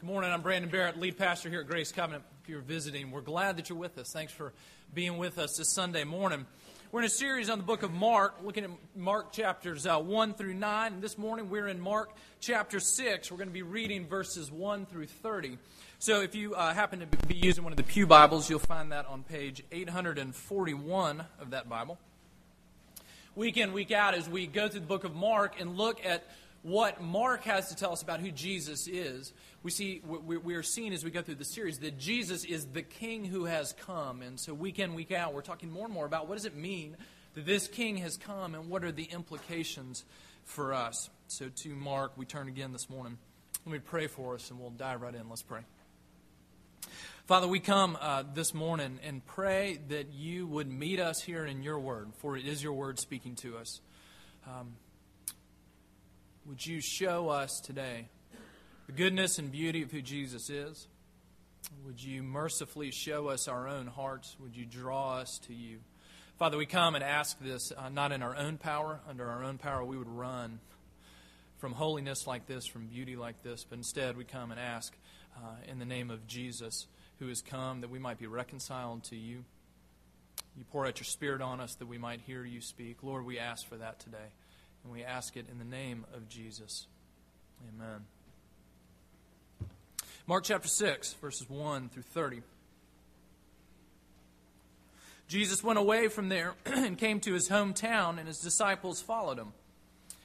Good morning. I'm Brandon Barrett, lead pastor here at Grace Covenant. If you're visiting, we're glad that you're with us. Thanks for being with us this Sunday morning. We're in a series on the book of Mark, looking at Mark chapters 1 through 9. And this morning, we're in Mark chapter 6. We're going to be reading verses 1 through 30. So if you happen to be using one of the Pew Bibles, you'll find that on page 841 of that Bible. Week in, week out, as we go through the book of Mark and look at what Mark has to tell us about who Jesus is, we are seeing as we go through the series that Jesus is the King who has come. And so week in, week out, we're talking more and more about what does it mean that this King has come and what are the implications for us. So to Mark, we turn again this morning. Let me pray for us and we'll dive right in. Let's pray. Father, we come this morning and pray that you would meet us here in your word, for it is your word speaking to us. Would you show us today the goodness and beauty of who Jesus is? Would you mercifully show us our own hearts? Would you draw us to you? Father, we come and ask this not in our own power. Under our own power, we would run from holiness like this, from beauty like this. But instead, we come and ask in the name of Jesus, who has come, that we might be reconciled to you. You pour out your Spirit on us that we might hear you speak. Lord, we ask for that today. And we ask it in the name of Jesus. Amen. Mark chapter 6, verses 1 through 30. Jesus went away from there and came to his hometown, and his disciples followed him.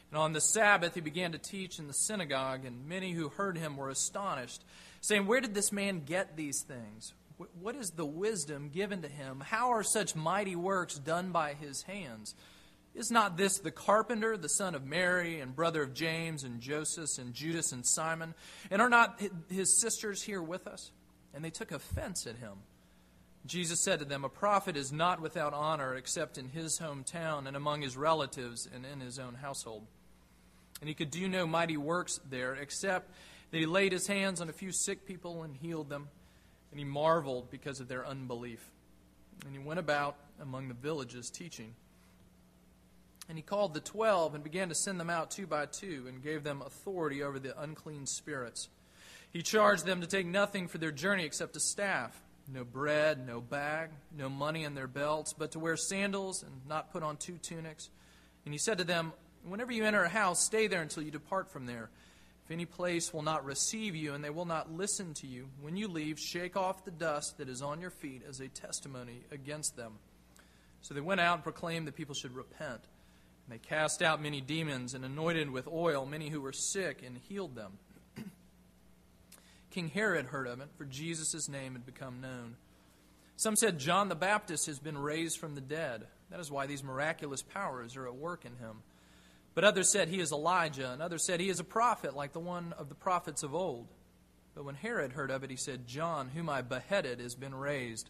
And on the Sabbath he began to teach in the synagogue, and many who heard him were astonished, saying, "Where did this man get these things? What is the wisdom given to him? How are such mighty works done by his hands? Is not this the carpenter, the son of Mary, and brother of James, and Joseph, and Judas, and Simon? And are not his sisters here with us?" And they took offense at him. Jesus said to them, "A prophet is not without honor except in his hometown, and among his relatives, and in his own household." And he could do no mighty works there, except that he laid his hands on a few sick people and healed them. And he marveled because of their unbelief. And he went about among the villages teaching. And he called the 12 and began to send them out two by two and gave them authority over the unclean spirits. He charged them to take nothing for their journey except a staff, no bread, no bag, no money in their belts, but to wear sandals and not put on two tunics. And he said to them, "Whenever you enter a house, stay there until you depart from there. If any place will not receive you and they will not listen to you, when you leave, shake off the dust that is on your feet as a testimony against them." So they went out and proclaimed that people should repent. And they cast out many demons and anointed with oil many who were sick and healed them. King Herod heard of it, for Jesus' name had become known. Some said, "John the Baptist has been raised from the dead. That is why these miraculous powers are at work in him." But others said, "He is Elijah," and others said, "He is a prophet like the one of the prophets of old." But when Herod heard of it, he said, "John, whom I beheaded, has been raised."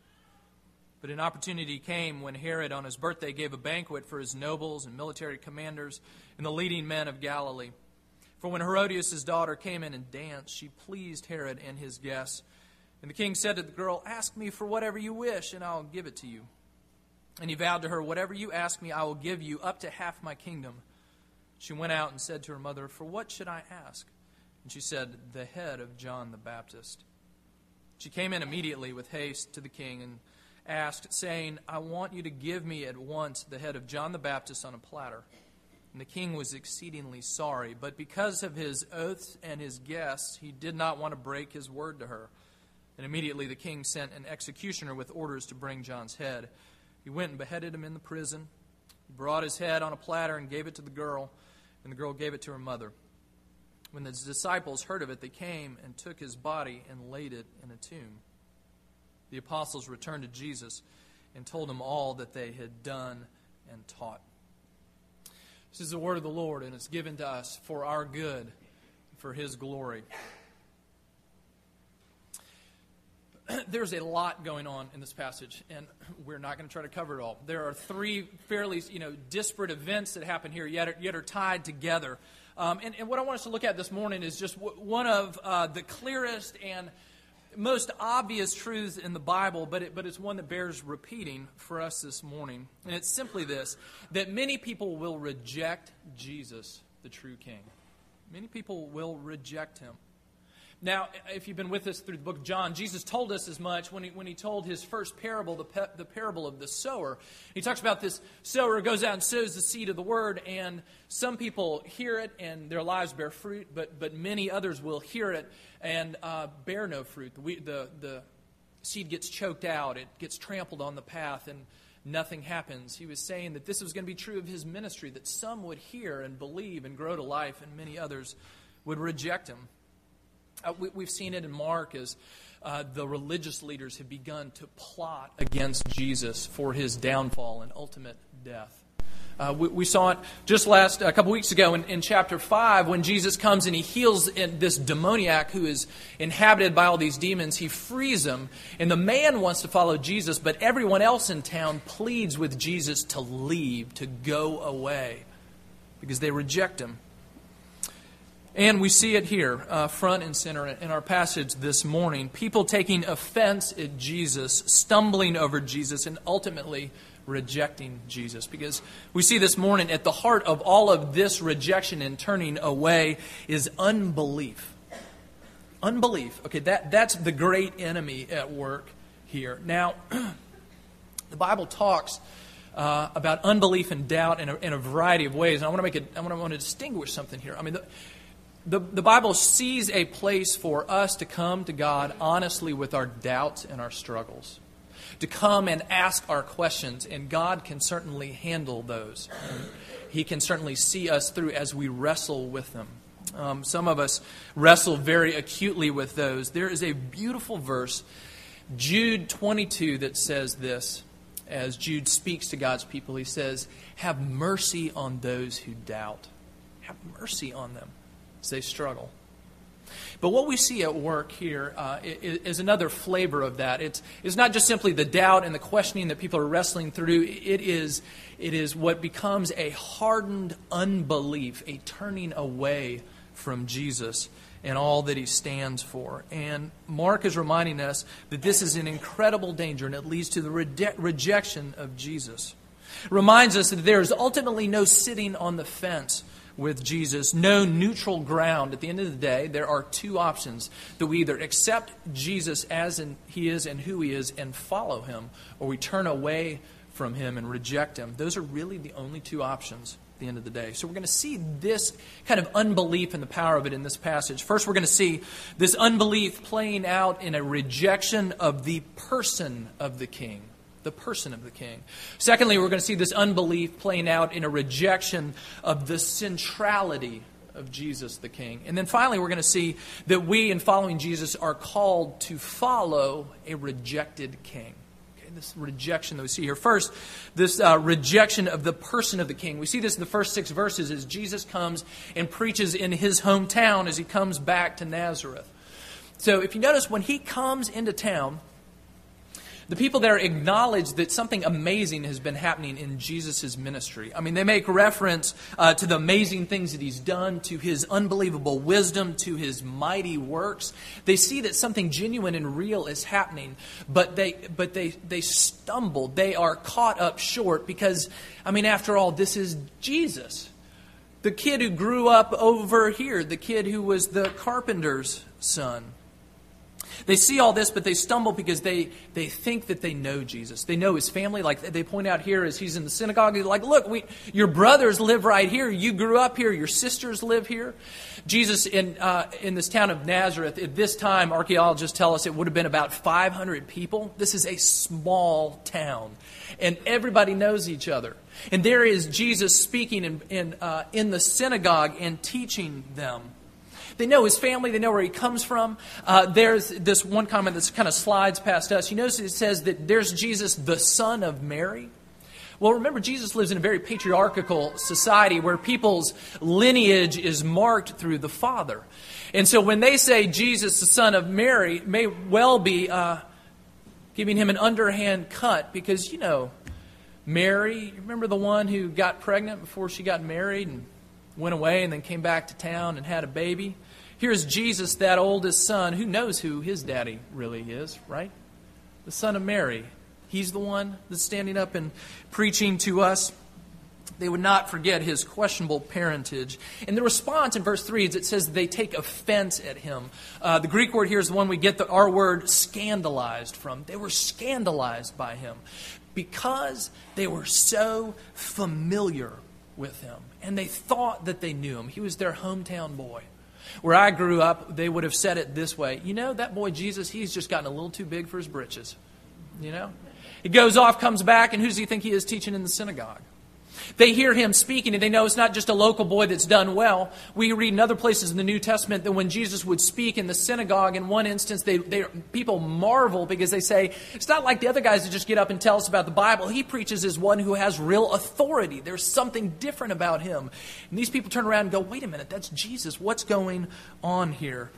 But an opportunity came when Herod on his birthday gave a banquet for his nobles and military commanders and the leading men of Galilee. For when Herodias' daughter came in and danced, she pleased Herod and his guests. And the king said to the girl, "Ask me for whatever you wish, and I'll give it to you." And he vowed to her, "Whatever you ask me, I will give you, up to half my kingdom." She went out and said to her mother, "For what should I ask?" And she said, "The head of John the Baptist." She came in immediately with haste to the king and asked, saying, "I want you to give me at once the head of John the Baptist on a platter." And the king was exceedingly sorry, but because of his oaths and his guests, he did not want to break his word to her. And immediately the king sent an executioner with orders to bring John's head. He went and beheaded him in the prison. He brought his head on a platter and gave it to the girl, and the girl gave it to her mother. When the disciples heard of it, they came and took his body and laid it in a tomb. The apostles returned to Jesus and told him all that they had done and taught. This is the word of the Lord, and it's given to us for our good, for his glory. There's a lot going on in this passage, and we're not going to try to cover it all. There are three fairly, disparate events that happen here, yet are tied together. And what I want us to look at this morning is just one of the clearest and most obvious truths in the Bible, but it's one that bears repeating for us this morning. And it's simply this, that many people will reject Jesus, the true King. Many people will reject him. Now, if you've been with us through the book of John, Jesus told us as much when he told his first parable, the parable of the sower. He talks about this sower who goes out and sows the seed of the word, and some people hear it and their lives bear fruit, but many others will hear it and bear no fruit. The seed gets choked out, it gets trampled on the path, and nothing happens. He was saying that this was going to be true of his ministry, that some would hear and believe and grow to life, and many others would reject him. We've seen it in Mark as the religious leaders have begun to plot against Jesus for his downfall and ultimate death. We saw it just a couple weeks ago in chapter 5 when Jesus comes and he heals this demoniac who is inhabited by all these demons. He frees him, and the man wants to follow Jesus, but everyone else in town pleads with Jesus to leave, to go away, because they reject him. And we see it here, front and center in our passage this morning. People taking offense at Jesus, stumbling over Jesus, and ultimately rejecting Jesus. Because we see this morning at the heart of all of this rejection and turning away is unbelief. Unbelief. Okay, that's the great enemy at work here. Now, the Bible talks about unbelief and doubt in a variety of ways. And I want to distinguish something here. I mean, the Bible sees a place for us to come to God honestly with our doubts and our struggles, to come and ask our questions, and God can certainly handle those. He can certainly see us through as we wrestle with them. Some of us wrestle very acutely with those. There is a beautiful verse, Jude 22, that says this. As Jude speaks to God's people, he says, "Have mercy on those who doubt. Have mercy on them." They struggle. But what we see at work here is another flavor of that. It's not just simply the doubt and the questioning that people are wrestling through. It is what becomes a hardened unbelief, a turning away from Jesus and all that he stands for. And Mark is reminding us that this is an incredible danger, and it leads to the rejection of Jesus. Reminds us that there is ultimately no sitting on the fence with Jesus, no neutral ground. At the end of the day, there are two options: that we either accept Jesus as he is and who he is and follow him, or we turn away from him and reject him. Those are really the only two options at the end of the day. So we're going to see this kind of unbelief and the power of it in this passage. First, we're going to see this unbelief playing out in a rejection of the person of the King. The person of the King. Secondly, we're going to see this unbelief playing out in a rejection of the centrality of Jesus the King. And then finally, we're going to see that we, in following Jesus, are called to follow a rejected King. Okay, this rejection that we see here. First, this rejection of the person of the King. We see this in the first 6 verses as Jesus comes and preaches in his hometown as he comes back to Nazareth. So if you notice, when he comes into town, the people there acknowledge that something amazing has been happening in Jesus' ministry. I mean, they make reference to the amazing things that he's done, to his unbelievable wisdom, to his mighty works. They see that something genuine and real is happening, but they stumble. They are caught up short because, I mean, after all, this is Jesus. The kid who grew up over here, the kid who was the carpenter's son. They see all this, but they stumble because they think that they know Jesus. They know his family. Like they point out here as he's in the synagogue, he's like, "Look, your brothers live right here. You grew up here. Your sisters live here." Jesus in this town of Nazareth, at this time, archaeologists tell us it would have been about 500 people. This is a small town, and everybody knows each other. And there is Jesus speaking in the synagogue and teaching them. They know his family. They know where he comes from. There's this one comment that kind of slides past us. You notice it says that there's Jesus, the son of Mary. Well, remember, Jesus lives in a very patriarchal society where people's lineage is marked through the father. And so when they say Jesus, the son of Mary, may well be giving him an underhand cut because, you know, Mary, you remember the one who got pregnant before she got married and went away and then came back to town and had a baby? Here's Jesus, that oldest son, who knows who his daddy really is, right? The son of Mary. He's the one that's standing up and preaching to us. They would not forget his questionable parentage. And the response in verse 3 is it says they take offense at him. The Greek word here is the one we get our word scandalized from. They were scandalized by him because they were so familiar with him. And they thought that they knew him. He was their hometown boy. Where I grew up, they would have said it this way. You know, that boy Jesus, he's just gotten a little too big for his britches. You know? He goes off, comes back, and who does he think he is teaching in the synagogue? They hear him speaking, and they know it's not just a local boy that's done well. We read in other places in the New Testament that when Jesus would speak in the synagogue, in one instance, people marvel because they say, it's not like the other guys that just get up and tell us about the Bible. He preaches as one who has real authority. There's something different about him. And these people turn around and go, wait a minute, that's Jesus. What's going on here?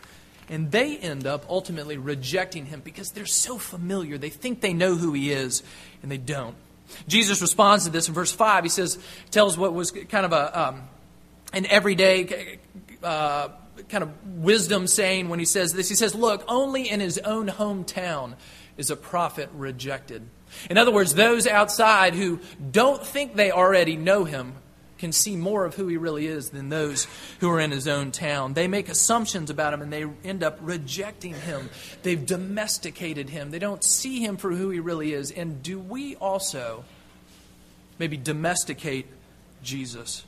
And they end up ultimately rejecting him because they're so familiar. They think they know who he is, and they don't. Jesus responds to this in verse 5. He says, tells what was kind of an everyday kind of wisdom saying when he says this. He says, look, only in his own hometown is a prophet rejected. In other words, those outside who don't think they already know him can see more of who he really is than those who are in his own town. They make assumptions about him and they end up rejecting him. They've domesticated him. They don't see him for who he really is. And do we also maybe domesticate Jesus?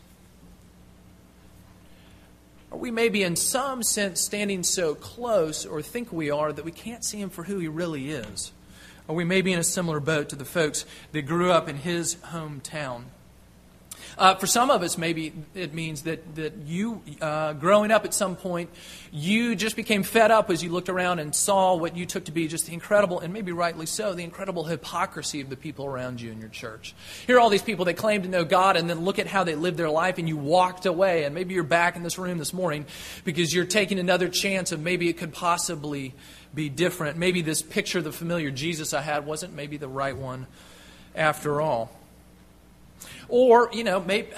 Are we maybe in some sense standing so close, or think we are, that we can't see him for who he really is? Are we maybe in a similar boat to the folks that grew up in his hometown? For some of us, maybe it means that you, growing up at some point, you just became fed up as you looked around and saw what you took to be just the incredible, and maybe rightly so, the incredible hypocrisy of the people around you in your church. Here are all these people that claim to know God, and then look at how they live their life, and you walked away, and maybe you're back in this room this morning because you're taking another chance of maybe it could possibly be different. Maybe this picture of the familiar Jesus I had wasn't maybe the right one after all. Or, you know, maybe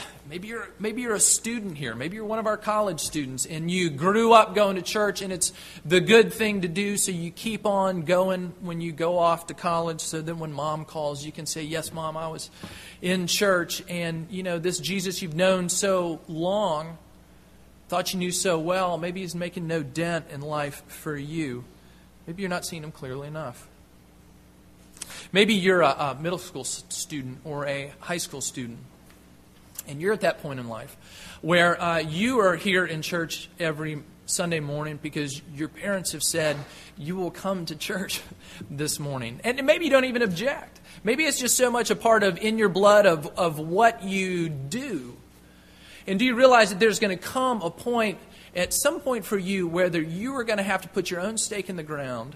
you're a student here. Maybe you're one of our college students and you grew up going to church and it's the good thing to do, so you keep on going when you go off to college, so then when mom calls you can say, yes, mom, I was in church. And, you know, this Jesus you've known so long, thought you knew so well, maybe he's making no dent in life for you. Maybe you're not seeing him clearly enough. Maybe you're a middle school student or a high school student, and you're at that point in life where you are here in church every Sunday morning because your parents have said you will come to church this morning. And maybe you don't even object. Maybe it's just so much a part of in your blood of what you do. And do you realize that there's going to come a point, at some point for you, whether you are going to have to put your own stake in the ground.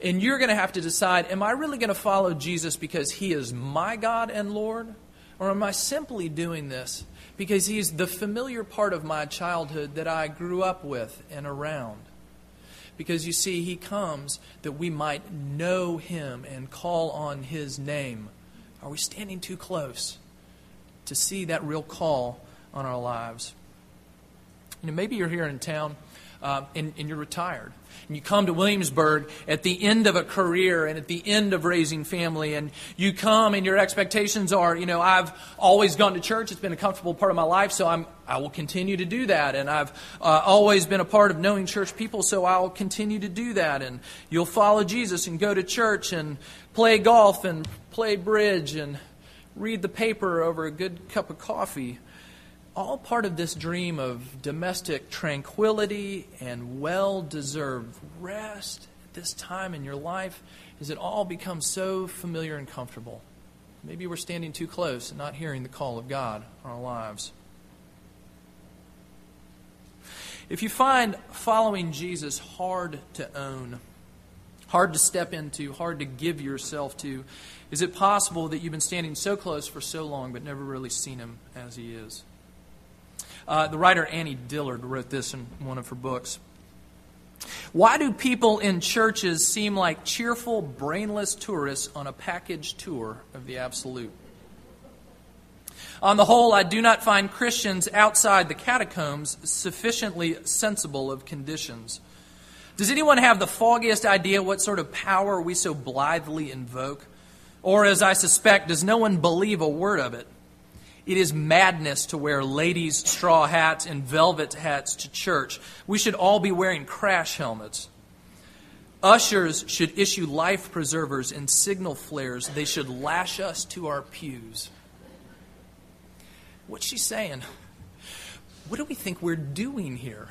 And you're going to have to decide, am I really going to follow Jesus because he is my God and Lord? Or am I simply doing this because he's the familiar part of my childhood that I grew up with and around? Because you see, he comes that we might know him and call on his name. Are we standing too close to see that real call on our lives? You know, maybe you're here in town and you're retired. And you come to Williamsburg at the end of a career and at the end of raising family. And you come and your expectations are, you know, I've always gone to church. It's been a comfortable part of my life, so I will continue to do that. And I've always been a part of knowing church people, so I'll continue to do that. And you'll follow Jesus and go to church and play golf and play bridge and read the paper over a good cup of coffee. All part of this dream of domestic tranquility and well-deserved rest at this time in your life is it all becomes so familiar and comfortable. Maybe we're standing too close and not hearing the call of God on our lives. If you find following Jesus hard to own, hard to step into, hard to give yourself to, is it possible that you've been standing so close for so long but never really seen him as he is? The writer Annie Dillard wrote this in one of her books. Why do people in churches seem like cheerful, brainless tourists on a package tour of the absolute? On the whole, I do not find Christians outside the catacombs sufficiently sensible of conditions. Does anyone have the foggiest idea what sort of power we so blithely invoke? Or, as I suspect, does no one believe a word of it? It is madness to wear ladies' straw hats and velvet hats to church. We should all be wearing crash helmets. Ushers should issue life preservers and signal flares. They should lash us to our pews. What's she saying? What do we think we're doing here?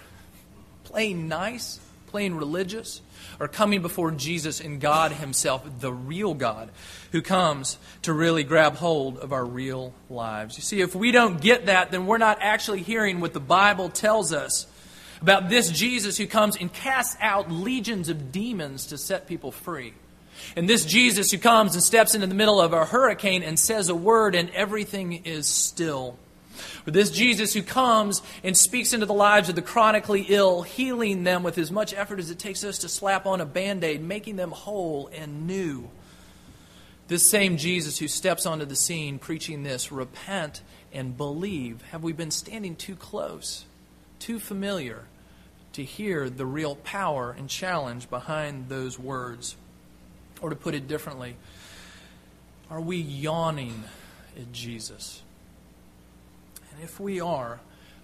Playing nice? Playing religious? Or coming before Jesus and God himself, the real God, who comes to really grab hold of our real lives? You see, if we don't get that, then we're not actually hearing what the Bible tells us about this Jesus who comes and casts out legions of demons to set people free. And this Jesus who comes and steps into the middle of a hurricane and says a word and everything is still. Or this Jesus who comes and speaks into the lives of the chronically ill, healing them with as much effort as it takes us to slap on a Band-Aid, making them whole and new. This same Jesus who steps onto the scene preaching this, repent and believe. Have we been standing too close, too familiar to hear the real power and challenge behind those words? Or to put it differently, are we yawning at Jesus? And if we are,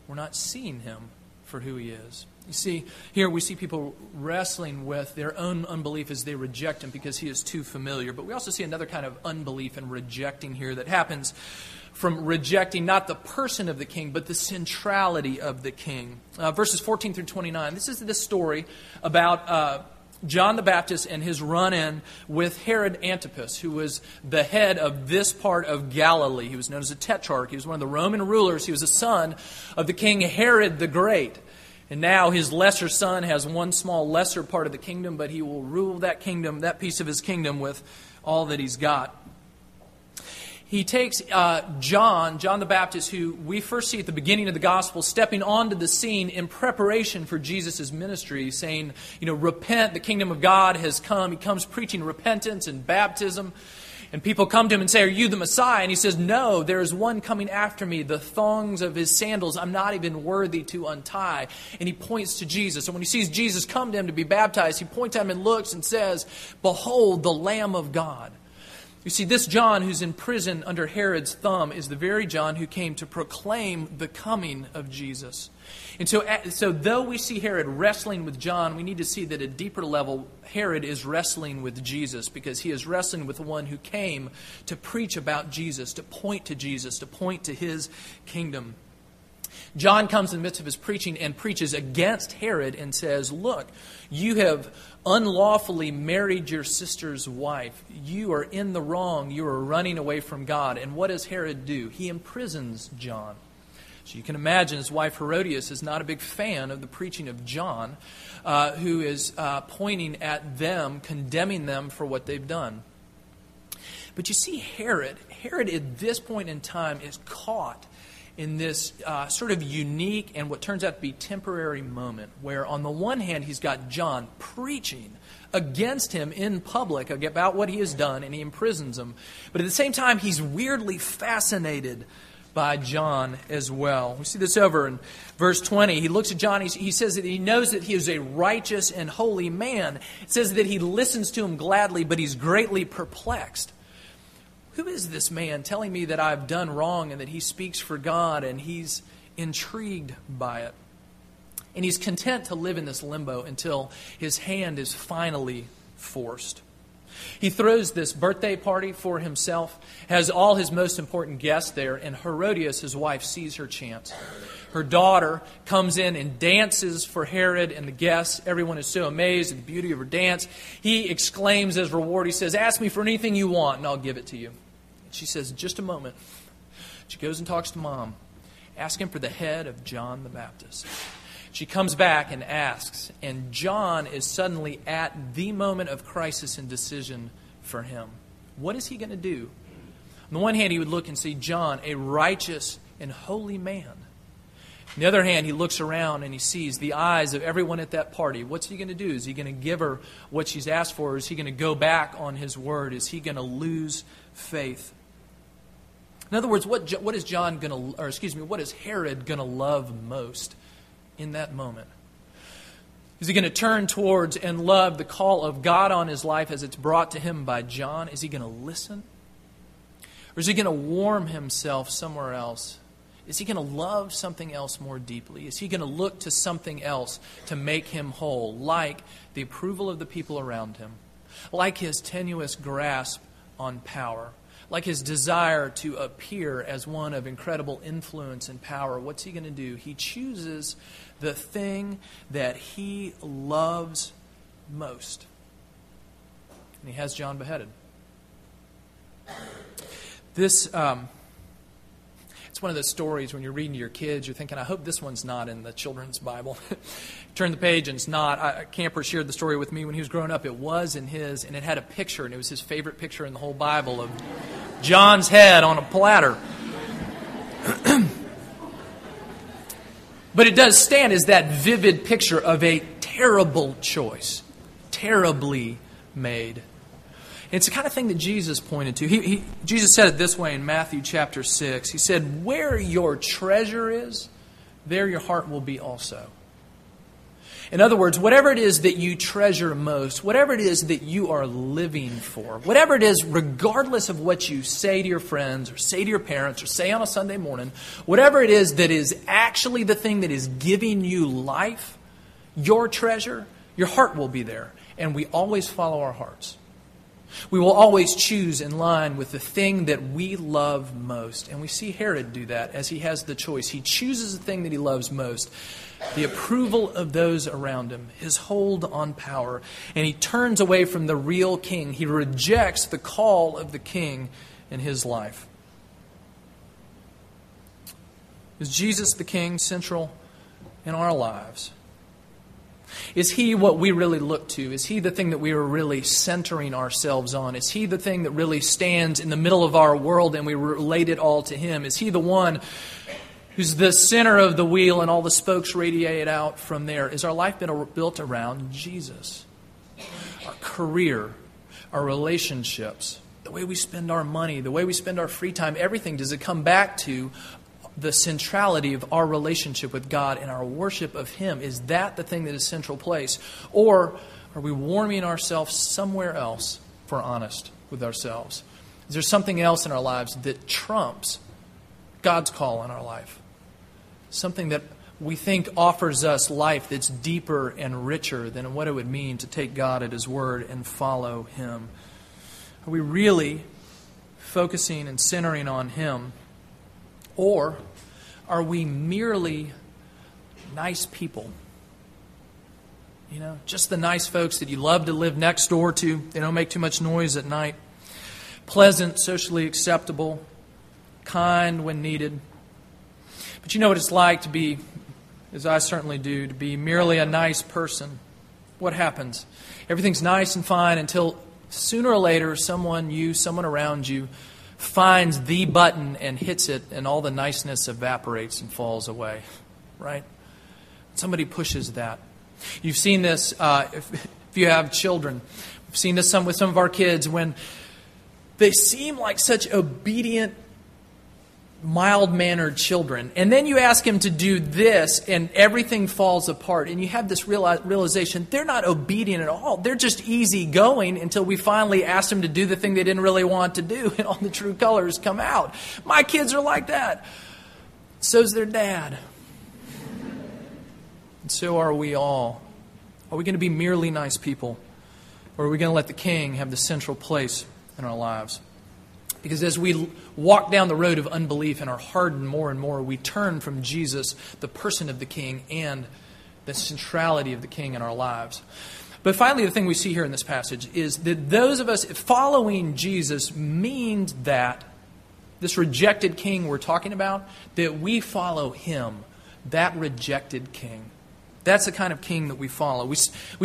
we're not seeing him for who he is. You see, here we see people wrestling with their own unbelief as they reject him because he is too familiar. But we also see another kind of unbelief and rejecting here that happens from rejecting not the person of the king, but the centrality of the king. Verses 14 through 29, this is the story about John the Baptist and his run-in with Herod Antipas, who was the head of this part of Galilee. He was known as a tetrarch. He was one of the Roman rulers. He was a son of the king Herod the Great. And now his lesser son has one small lesser part of the kingdom, but he will rule that kingdom, that piece of his kingdom, with all that he's got. He takes John the Baptist, who we first see at the beginning of the gospel, stepping onto the scene in preparation for Jesus' ministry, saying, repent, the kingdom of God has come. He comes preaching repentance and baptism. And people come to him and say, are you the Messiah? And he says, no, there is one coming after me. The thongs of his sandals I'm not even worthy to untie. And he points to Jesus. And when he sees Jesus come to him to be baptized, he points at him and looks and says, behold, the Lamb of God. You see, this John who's in prison under Herod's thumb is the very John who came to proclaim the coming of Jesus. And so though we see Herod wrestling with John, we need to see that at a deeper level, Herod is wrestling with Jesus, because he is wrestling with the one who came to preach about Jesus, to point to his kingdom. John comes in the midst of his preaching and preaches against Herod and says, look, you have unlawfully married your sister's wife. You are in the wrong. You are running away from God. And what does Herod do? He imprisons John. So you can imagine his wife Herodias is not a big fan of the preaching of John, who is pointing at them, condemning them for what they've done. But you see Herod at this point in time is caught in this sort of unique and what turns out to be temporary moment where on the one hand he's got John preaching against him in public about what he has done and he imprisons him. But at the same time he's weirdly fascinated by John as well. We see this over in verse 20. He looks at John. He says that he knows that he is a righteous and holy man. It says that he listens to him gladly, but he's greatly perplexed. Who is this man telling me that I've done wrong and that he speaks for God? And he's intrigued by it. And he's content to live in this limbo until his hand is finally forced. He throws this birthday party for himself, has all his most important guests there, and Herodias, his wife, sees her chance. Her daughter comes in and dances for Herod and the guests. Everyone is so amazed at the beauty of her dance. He exclaims as reward, he says, ask me for anything you want and I'll give it to you. She says, just a moment. She goes and talks to Mom, asking for the head of John the Baptist. She comes back and asks, and John is suddenly at the moment of crisis and decision for him. What is he going to do? On the one hand, he would look and see John, a righteous and holy man. On the other hand, he looks around and he sees the eyes of everyone at that party. What's he going to do? Is he going to give her what she's asked for? Is he going to go back on his word? Is he going to lose faith? In other words, what is Herod going to love most in that moment? Is he going to turn towards and love the call of God on his life as it's brought to him by John? Is he going to listen? Or is he going to warm himself somewhere else? Is he going to love something else more deeply? Is he going to look to something else to make him whole, like the approval of the people around him, like his tenuous grasp on power, like his desire to appear as one of incredible influence and power? What's he going to do? He chooses the thing that he loves most. And he has John beheaded. It's one of those stories when you're reading to your kids, you're thinking, I hope this one's not in the children's Bible. Turn the page and it's not. A camper shared the story with me when he was growing up. It was in his, and it had a picture, and it was his favorite picture in the whole Bible of John's head on a platter. But it does stand as that vivid picture of a terrible choice, terribly made. It's the kind of thing that Jesus pointed to. Jesus said it this way in Matthew chapter 6. He said, where your treasure is, there your heart will be also. In other words, whatever it is that you treasure most, whatever it is that you are living for, whatever it is, regardless of what you say to your friends or say to your parents or say on a Sunday morning, whatever it is that is actually the thing that is giving you life, your treasure, your heart will be there. And we always follow our hearts. We will always choose in line with the thing that we love most. And we see Herod do that as he has the choice. He chooses the thing that he loves most, the approval of those around him, his hold on power. And he turns away from the real king. He rejects the call of the king in his life. Is Jesus the king central in our lives? Is he what we really look to? Is he the thing that we are really centering ourselves on? Is he the thing that really stands in the middle of our world and we relate it all to him? Is he the one who's the center of the wheel and all the spokes radiate out from there? Is our life built around Jesus? Our career, our relationships, the way we spend our money, the way we spend our free time, everything, does it come back to the centrality of our relationship with God and our worship of him? Is that the thing that is central place? Or are we warming ourselves somewhere else if we're honest with ourselves? Is there something else in our lives that trumps God's call on our life? Something that we think offers us life that's deeper and richer than what it would mean to take God at his word and follow him? Are we really focusing and centering on him? Or are we merely nice people? You know, just the nice folks that you love to live next door to. They don't make too much noise at night. Pleasant, socially acceptable, kind when needed. But you know what it's like to be, as I certainly do, to be merely a nice person. What happens? Everything's nice and fine until sooner or later someone around you, finds the button and hits it, and all the niceness evaporates and falls away, right? Somebody pushes that. You've seen this if you have children. We've seen this with some of our kids when they seem like such obedient, mild-mannered children. And then you ask them to do this, and everything falls apart. And you have this realization, they're not obedient at all. They're just easygoing until we finally ask them to do the thing they didn't really want to do, and all the true colors come out. My kids are like that. So's their dad. And so are we all. Are we going to be merely nice people? Or are we going to let the king have the central place in our lives? Because as we walk down the road of unbelief and are hardened more and more, we turn from Jesus, the person of the king, and the centrality of the king in our lives. But finally, the thing we see here in this passage is that those of us following Jesus means that this rejected king we're talking about, that we follow him, that rejected king. That's the kind of king that we follow. We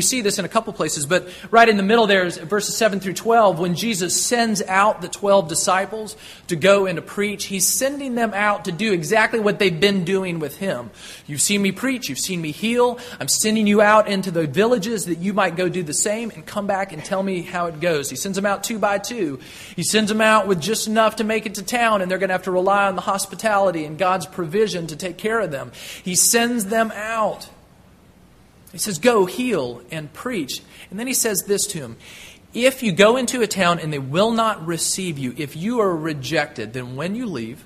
see this in a couple places, but right in the middle there is verses 7 through 12. When Jesus sends out the 12 disciples to go and to preach, he's sending them out to do exactly what they've been doing with him. You've seen me preach. You've seen me heal. I'm sending you out into the villages that you might go do the same and come back and tell me how it goes. He sends them out 2 by 2. He sends them out with just enough to make it to town, and they're going to have to rely on the hospitality and God's provision to take care of them. He sends them out. He says, go heal and preach. And then he says this to him: if you go into a town and they will not receive you, if you are rejected, then when you leave,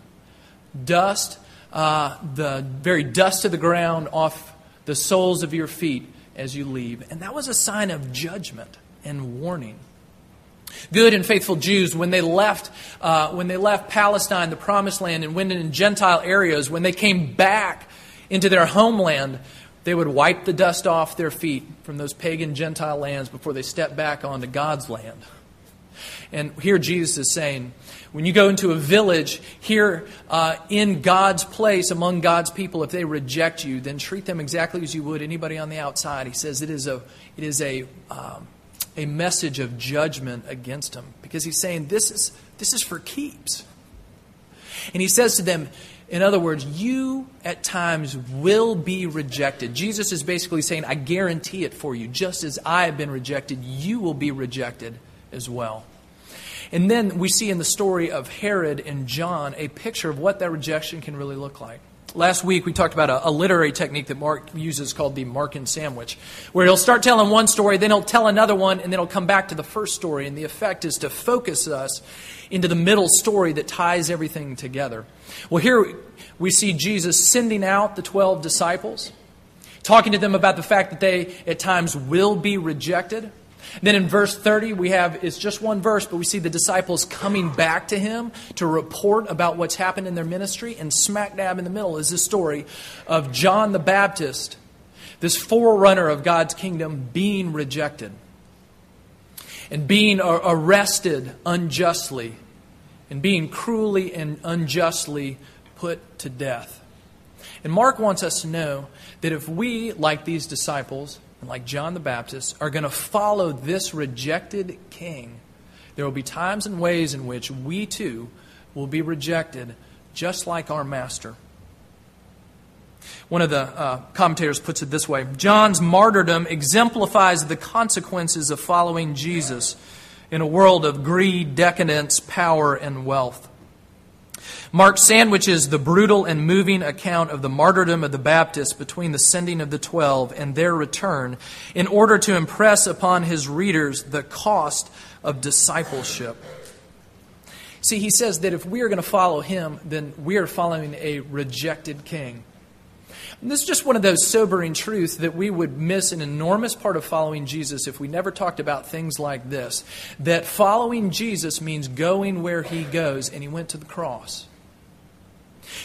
dust the very dust of the ground off the soles of your feet as you leave. And that was a sign of judgment and warning. Good and faithful Jews, when they left Palestine, the Promised Land, and went in Gentile areas, when they came back into their homeland, they would wipe the dust off their feet from those pagan Gentile lands before they stepped back onto God's land. And here Jesus is saying, when you go into a village here in God's place, among God's people, if they reject you, then treat them exactly as you would anybody on the outside. He says it is a message of judgment against them, because he's saying this is for keeps. And he says to them, in other words, you at times will be rejected. Jesus is basically saying, I guarantee it for you. Just as I have been rejected, you will be rejected as well. And then we see in the story of Herod and John a picture of what that rejection can really look like. Last week we talked about a literary technique that Mark uses called the Markan Sandwich, where he'll start telling one story, then he'll tell another one, and then he'll come back to the first story. And the effect is to focus us into the middle story that ties everything together. Well, here we see Jesus sending out the 12 disciples, talking to them about the fact that they at times will be rejected. Then in verse 30, it's just one verse, but we see the disciples coming back to him to report about what's happened in their ministry. And smack dab in the middle is the story of John the Baptist, this forerunner of God's kingdom, being rejected and being arrested unjustly and being cruelly and unjustly put to death. And Mark wants us to know that if we, like these disciples, and like John the Baptist, are going to follow this rejected king, there will be times and ways in which we too will be rejected, just like our master. One of the commentators puts it this way: John's martyrdom exemplifies the consequences of following Jesus in a world of greed, decadence, power, and wealth. Mark sandwiches the brutal and moving account of the martyrdom of the Baptist between the sending of the 12 and their return in order to impress upon his readers the cost of discipleship. See, he says that if we are going to follow him, then we are following a rejected king. And this is just one of those sobering truths that we would miss an enormous part of following Jesus if we never talked about things like this. That following Jesus means going where he goes, and he went to the cross.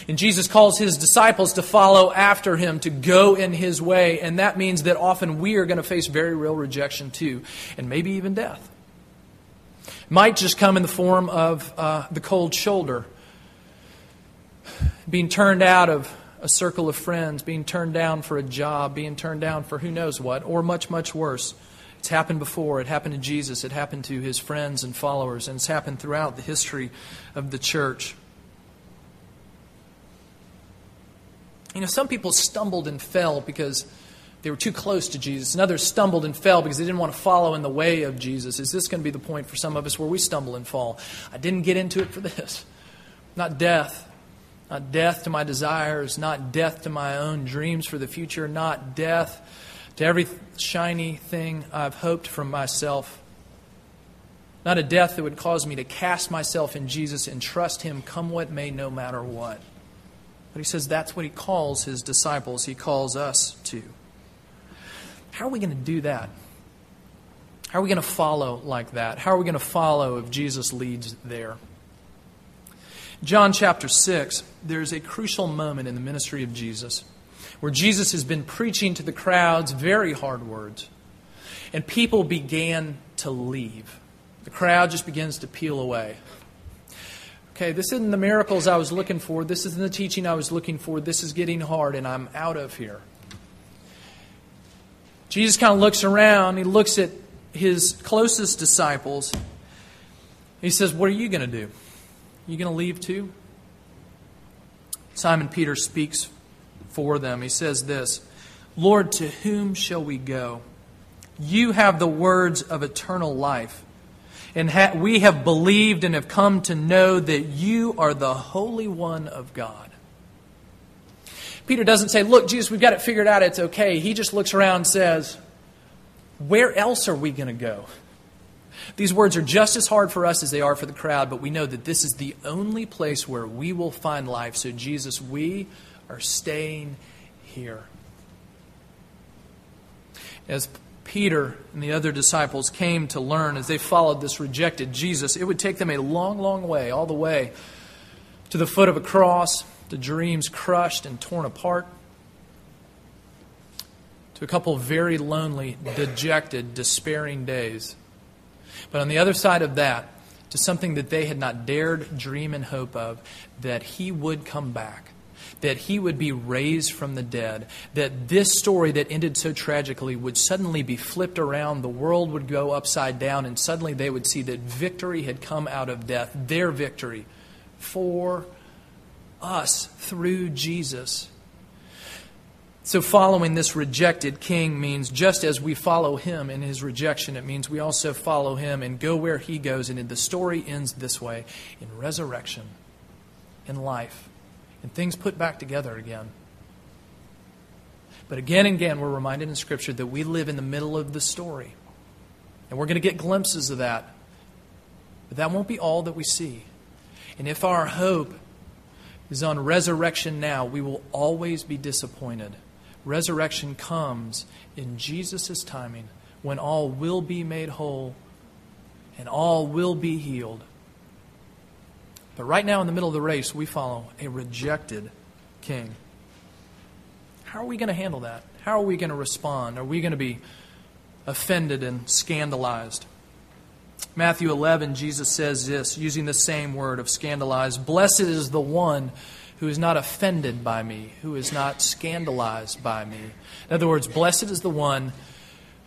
And Jesus calls his disciples to follow after him, to go in his way, and that means that often we are going to face very real rejection too, and maybe even death. It might just come in the form of the cold shoulder, being turned out of a circle of friends, being turned down for a job, being turned down for who knows what, or much, much worse. It's happened before. It happened to Jesus. It happened to his friends and followers, and it's happened throughout the history of the church. You know, some people stumbled and fell because they were too close to Jesus, and others stumbled and fell because they didn't want to follow in the way of Jesus. Is this going to be the point for some of us where we stumble and fall? I didn't get into it for this. Not death. Not death to my desires, not death to my own dreams for the future, not death to every shiny thing I've hoped from myself. Not a death that would cause me to cast myself in Jesus and trust him come what may, no matter what. But he says that's what he calls his disciples. He calls us to. How are we going to do that? How are we going to follow like that? How are we going to follow if Jesus leads there? John chapter 6, there's a crucial moment in the ministry of Jesus where Jesus has been preaching to the crowds very hard words, and people began to leave. The crowd just begins to peel away. Okay, this isn't the miracles I was looking for. This isn't the teaching I was looking for. This is getting hard, and I'm out of here. Jesus kind of looks around. He looks at his closest disciples. He says, what are you going to do? You going to leave too? Simon Peter speaks for them. He says this, Lord, to whom shall we go? You have the words of eternal life. And we have believed and have come to know that you are the Holy One of God. Peter doesn't say, look, Jesus, we've got it figured out. It's okay. He just looks around and says, where else are we going to go? These words are just as hard for us as they are for the crowd, but we know that this is the only place where we will find life. So, Jesus, we are staying here. As Peter and the other disciples came to learn, as they followed this rejected Jesus, it would take them a long, long way, all the way to the foot of a cross, to dreams crushed and torn apart, to a couple of very lonely, dejected, despairing days. But on the other side of that, to something that they had not dared dream and hope of, that he would come back, that he would be raised from the dead, that this story that ended so tragically would suddenly be flipped around, the world would go upside down, and suddenly they would see that victory had come out of death, their victory for us through Jesus. So following this rejected king means just as we follow him in his rejection, it means we also follow him and go where he goes. And the story ends this way, in resurrection, in life, and things put back together again. But again and again, we're reminded in Scripture that we live in the middle of the story. And we're going to get glimpses of that. But that won't be all that we see. And if our hope is on resurrection now, we will always be disappointed. Resurrection comes in Jesus' timing when all will be made whole and all will be healed. But right now in the middle of the race, we follow a rejected king. How are we going to handle that? How are we going to respond? Are we going to be offended and scandalized? Matthew 11, Jesus says this, using the same word of scandalized. Blessed is the one who is not offended by me, who is not scandalized by me. In other words, blessed is the one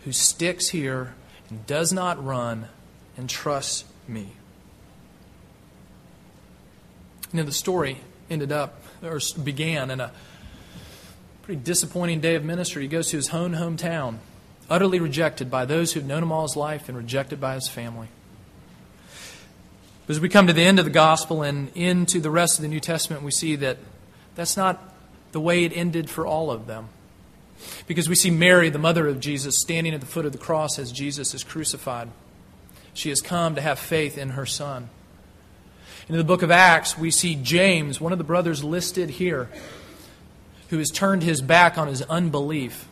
who sticks here and does not run and trusts me. You know, the story began in a pretty disappointing day of ministry. He goes to his own hometown, utterly rejected by those who've known him all his life and rejected by his family. As we come to the end of the gospel and into the rest of the New Testament, we see that that's not the way it ended for all of them. Because we see Mary, the mother of Jesus, standing at the foot of the cross as Jesus is crucified. She has come to have faith in her son. In the book of Acts, we see James, one of the brothers listed here, who has turned his back on his unbelief,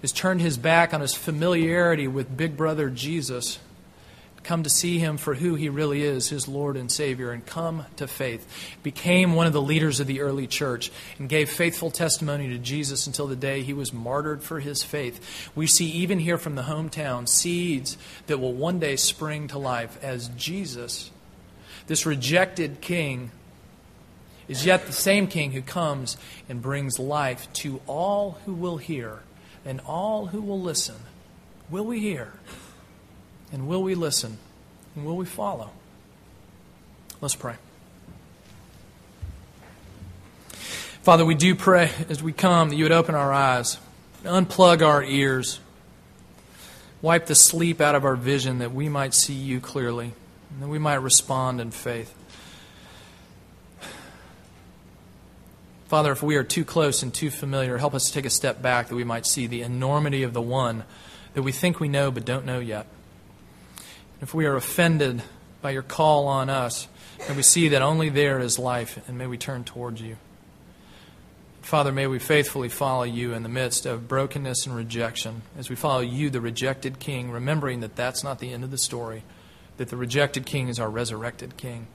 has turned his back on his familiarity with big brother Jesus, come to see him for who he really is, his Lord and Savior, and come to faith, became one of the leaders of the early church, and gave faithful testimony to Jesus until the day he was martyred for his faith. We see even here from the hometown seeds that will one day spring to life as Jesus, this rejected king, is yet the same king who comes and brings life to all who will hear and all who will listen. Will we hear? And will we listen? And will we follow? Let's pray. Father, we do pray as we come that you would open our eyes, unplug our ears, wipe the sleep out of our vision that we might see you clearly, and that we might respond in faith. Father, if we are too close and too familiar, help us to take a step back that we might see the enormity of the one that we think we know but don't know yet. If we are offended by your call on us, may we see that only there is life, and may we turn towards you. Father, may we faithfully follow you in the midst of brokenness and rejection as we follow you, the rejected king, remembering that that's not the end of the story, that the rejected king is our resurrected king.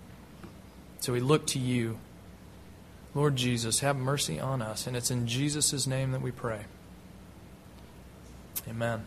So we look to you. Lord Jesus, have mercy on us, and it's in Jesus' name that we pray. Amen.